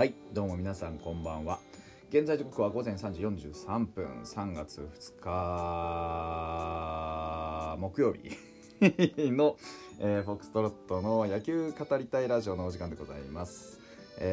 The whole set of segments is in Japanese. はい、どうも皆さんこんばんは。現在時刻は午前3時43分、3月2日木曜日の、フォックストロットの野球語りたいラジオのお時間でございます。ちょっ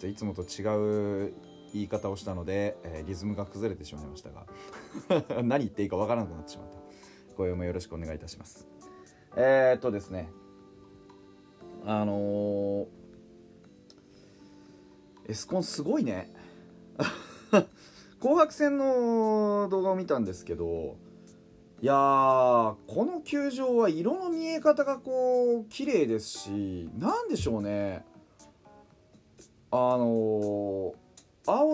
といつもと違う言い方をしたので、リズムが崩れてしまいましたが何言っていいかわからなくなってしまった。ご用もよろしくお願いいたします。ですね、エスコンすごいね紅白戦の動画を見たんですけど、いやー、この球場は色の見え方がこう綺麗ですし、なんでしょうね、青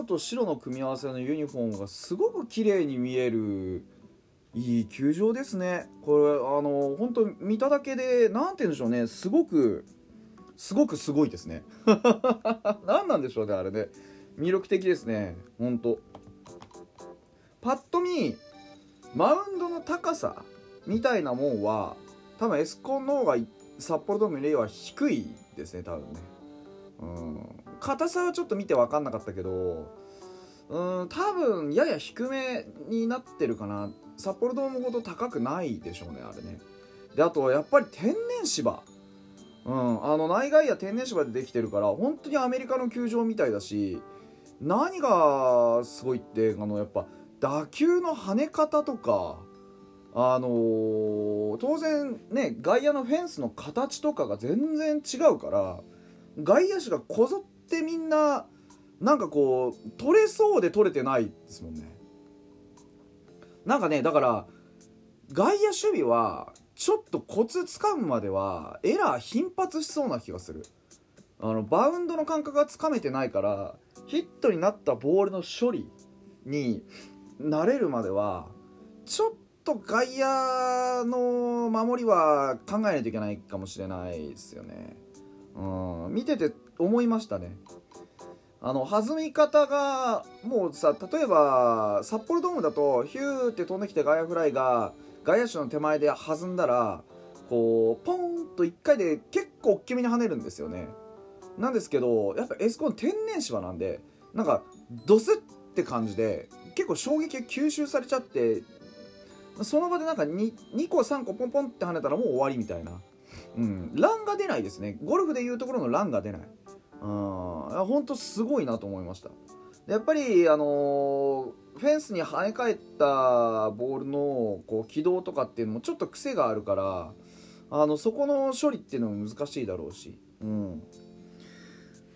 と白の組み合わせのユニフォームがすごく綺麗に見えるいい球場ですね。これ本当見ただけでなんて言うんでしょうね、すごくすごいですね何なんでしょうね、あれね、魅力的ですね。本当パッと見マウンドの高さみたいなもんは多分エスコンの方が札幌ドームよりは低いですね、多分ね。硬さはちょっと見て分かんなかったけど、多分やや低めになってるかな。札幌ドームごと高くないでしょうね、あれね。で、あとやっぱり天然芝、内外野天然芝でできてるから、本当にアメリカの球場みたいだし、何がすごいってやっぱ打球の跳ね方とか、当然ね、外野のフェンスの形とかが全然違うから、外野手がこぞってみんななんかこう取れそうで取れてないですもんね。なんかね、だから外野守備はちょっとコツつかむまではエラー頻発しそうな気がする。バウンドの感覚がつかめてないから、ヒットになったボールの処理に慣れるまではちょっと外野の守りは考えないといけないかもしれないですよね。見てて思いましたね。弾み方がもうさ、例えば札幌ドームだとヒューって飛んできて外野フライが外野手の手前で弾んだら、こうポンと1回で結構大きめに跳ねるんですよね。なんですけど、やっぱエスコン天然芝なんで、なんかドスって感じで結構衝撃が吸収されちゃって、その場でなんか 2個3個ポンポンって跳ねたらもう終わりみたいな。ランが出ないですね。ゴルフでいうところのランが出ない。ほんとすごいなと思いました。やっぱりフェンスに跳ね返ったボールのこう軌道とかっていうのもちょっと癖があるから、そこの処理っていうのも難しいだろうし、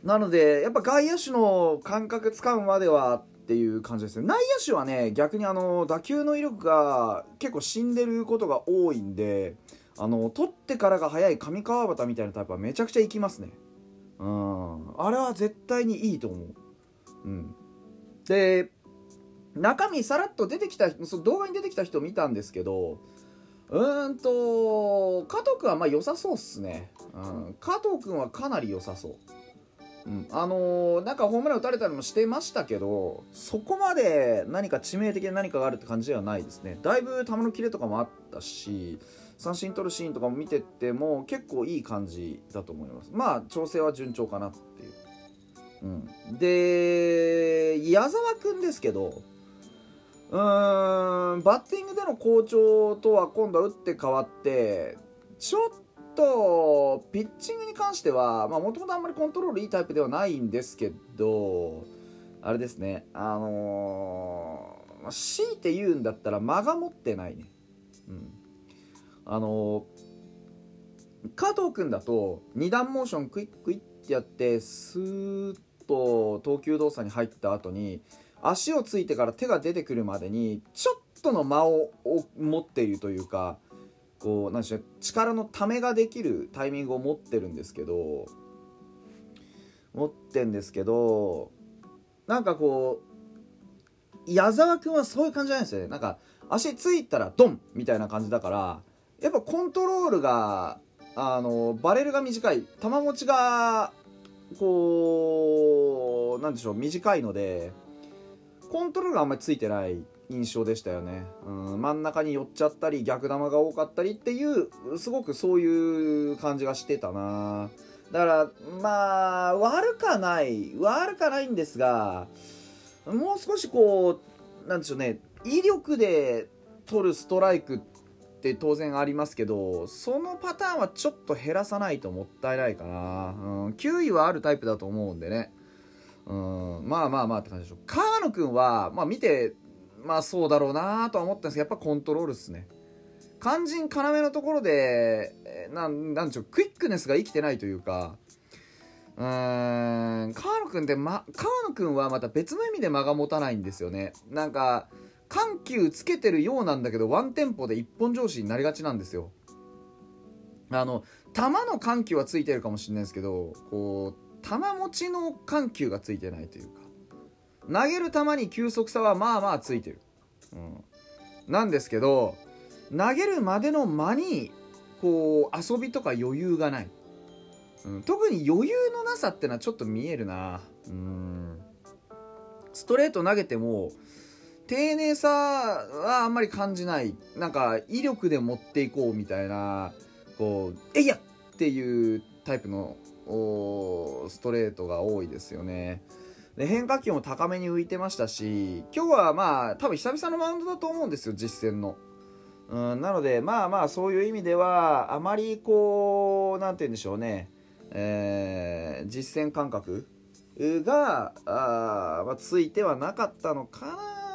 なのでやっぱ外野手の感覚つかむまではっていう感じですね。内野手はね、逆に打球の威力が結構死んでることが多いんで、取ってからが早い上川端みたいなタイプはめちゃくちゃいきますね。あれは絶対にいいと思う。で、中身さらっと出てきた、その動画に出てきた人見たんですけど、加藤君はまあ良さそうっすね。加藤君はかなり良さそう。なんかホームラン打たれたりもしてましたけど、そこまで何か致命的な何かがあるって感じではないですね。だいぶ球のキレとかもあったし、三振取るシーンとかも見てても結構いい感じだと思います。まあ調整は順調かなっていう。で、矢澤君ですけど、バッティングでの好調とは今度は打って変わって、ちょっとピッチングに関してはもともとあんまりコントロールいいタイプではないんですけど、あれですね、強いて言うんだったら間が持ってないね。加藤君だと2段モーションクイックイってやってスーッと投球動作に入った後に、足をついてから手が出てくるまでにちょっとの間を持っているというか、こうなんでしょう、力のためができるタイミングを持ってんですけど、なんかこう矢澤君はそういう感じじゃないんですよね。なんか足ついたらドンみたいな感じだから、やっぱコントロールがバレルが短い、球持ちがこうなんでしょう、短いのでコントロールがあんまりついてない印象でしたよね。真ん中に寄っちゃったり逆球が多かったりっていう、すごくそういう感じがしてたな。だからまあ悪かないんですが、もう少しこうなんでしょうね、威力で取るストライクって当然ありますけど、そのパターンはちょっと減らさないともったいないかな、球威はあるタイプだと思うんでね、まあって感じでしょう。川野くんは、まあ、見てまあそうだろうなとは思ったんですけど、やっぱコントロールっすね。肝心要のところでなんでしょう、クイックネスが生きてないというか、川野くんはまた別の意味で間が持たないんですよね。なんか緩急つけてるようなんだけど、ワンテンポで一本上司になりがちなんですよ。球の緩急はついてるかもしれないですけど、こう球持ちの緩急がついてないというか、投げる球に球速差はまあまあついてる、なんですけど、投げるまでの間にこう遊びとか余裕がない、特に余裕のなさってのはちょっと見えるな。ストレート投げても丁寧さはあんまり感じない、なんか威力で持っていこうみたいな、こうえいやっていうタイプのストレートが多いですよね。で、変化球も高めに浮いてましたし、今日はまあ多分久々のマウンドだと思うんですよ、実戦の。なのでまあそういう意味ではあまりこうなんて言うんでしょうね、実戦感覚がついてはなかったのか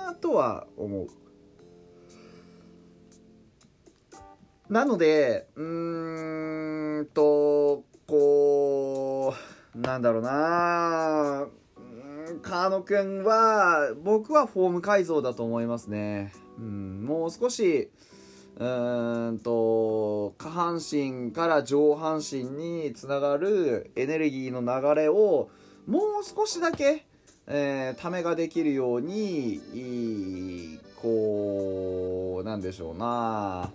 なとは思う。なのでこうなんだろうな、川野くんは僕はフォーム改造だと思いますね。もう少し下半身から上半身につながるエネルギーの流れをもう少しだけ、ためができるようにこうなんでしょうな、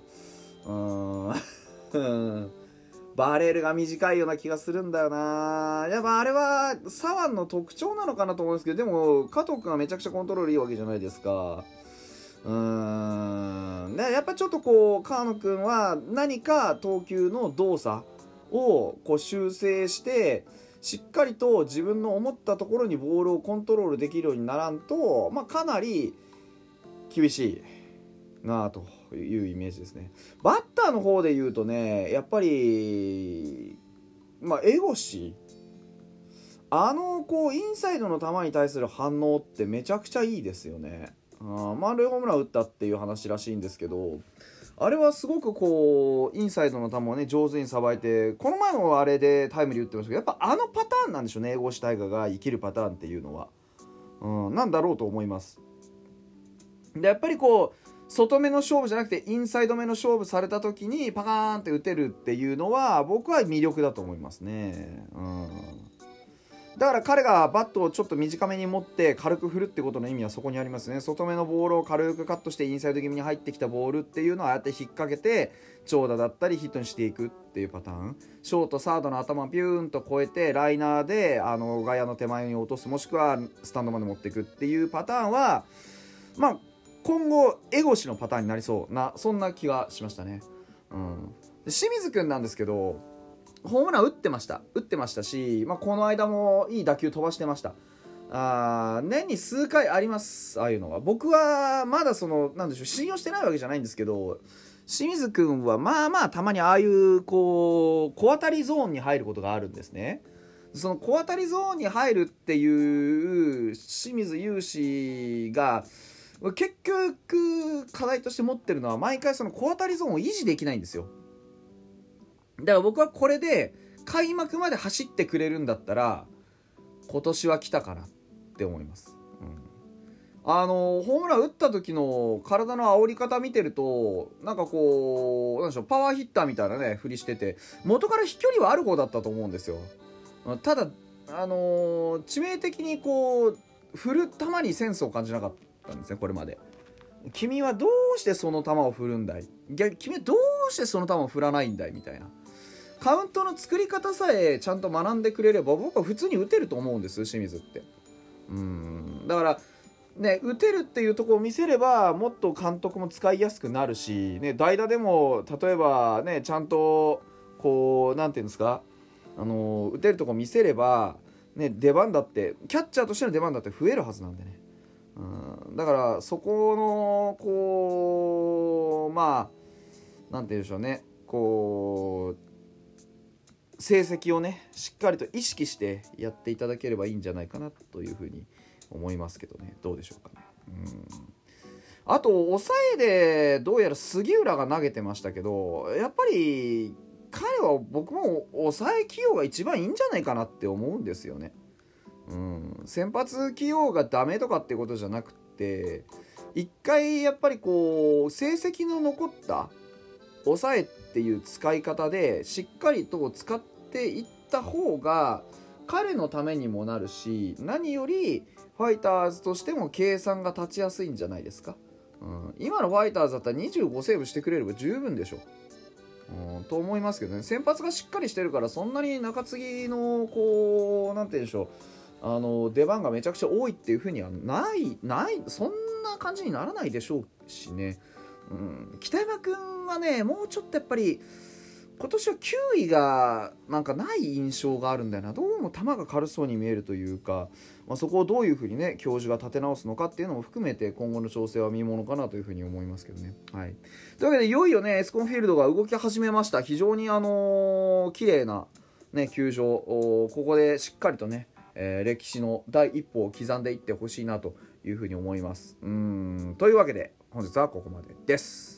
バレルが短いような気がするんだよな。やっぱあれは左腕の特徴なのかなと思うんですけど、でも加藤君はめちゃくちゃコントロールいいわけじゃないですか。やっぱちょっとこう川野君は何か投球の動作をこう修正してしっかりと自分の思ったところにボールをコントロールできるようにならんと、かなり厳しいなというイメージですね。バッターの方で言うとね、やっぱり江越、こうインサイドの球に対する反応ってめちゃくちゃいいですよね。満塁ホームラン打ったっていう話らしいんですけど、あれはすごくこうインサイドの球をね上手にさばいて、この前のあれでタイムリー打ってましたけど、やっぱパターンなんでしょうね、江越大河が生きるパターンっていうのは、なんだろうと思います。で、やっぱりこう外目の勝負じゃなくてインサイド目の勝負された時にパカーンって打てるっていうのは僕は魅力だと思いますね。だから彼がバットをちょっと短めに持って軽く振るってことの意味はそこにありますね。外目のボールを軽くカットしてインサイド気味に入ってきたボールっていうのをああやって引っ掛けて長打だったりヒットにしていくっていうパターン、ショートサードの頭をピューンと越えてライナーで外野の手前に落とす、もしくはスタンドまで持っていくっていうパターンは、今後江越のパターンになりそうな、そんな気がしましたね。清水くんなんですけど、ホームラン打ってましたし、この間もいい打球飛ばしてました。年に数回あります、ああいうのは。僕はまだなんでしょう、信用してないわけじゃないんですけど、清水君はたまにああいうこう小当たりゾーンに入ることがあるんですね。その小当たりゾーンに入るっていう清水雄志が結局課題として持ってるのは、毎回その小当たりゾーンを維持できないんですよ。だから僕はこれで開幕まで走ってくれるんだったら今年は来たかなって思います。ホームラン打った時の体の煽り方見てると、なんかこうなんでしょう、パワーヒッターみたいなね振りしてて、元から飛距離はある方だったと思うんですよ。ただ致命的にこう振る球にセンスを感じなかったんですね、これまで。君はどうしてその球を振るんだい、君はどうしてその球を振らないんだいみたいな、カウントの作り方さえちゃんと学んでくれれば僕は普通に打てると思うんです、清水って。だからね、打てるっていうところを見せればもっと監督も使いやすくなるし、代打でも例えばね、ちゃんとこうなんていうんですか、打てるとこ見せれば、ね、出番だってキャッチャーとしての出番だって増えるはずなんでね、だからそこのこうまあなんて言うんでしょうね、こう成績をねしっかりと意識してやっていただければいいんじゃないかなというふうに思いますけどね、どうでしょうかね。あと抑えでどうやら杉浦が投げてましたけど、やっぱり彼は僕も抑え起用が一番いいんじゃないかなって思うんですよね。先発起用がダメとかってことじゃなくて、一回やっぱりこう成績の残った抑えっていう使い方でしっかりと使っていった方が彼のためにもなるし、何よりファイターズとしても計算が立ちやすいんじゃないですか。今のファイターズだったら25セーブしてくれれば十分でしょう、と思いますけどね。先発がしっかりしてるから、そんなに中継ぎのこうなんて言うんでしょう、出番がめちゃくちゃ多いっていう風にはないそんな感じにならないでしょうしね。北山君はね、もうちょっとやっぱり今年は球威がなんかない印象があるんだよな。どうも球が軽そうに見えるというか、そこをどういう風にね教授が立て直すのかっていうのも含めて今後の調整は見ものかなという風に思いますけどね。はい、というわけでいよいよねエスコンフィールドが動き始めました。非常に綺麗な、ね、球場、ここでしっかりとね、歴史の第一歩を刻んでいってほしいなという風に思います。というわけで本日はここまでです。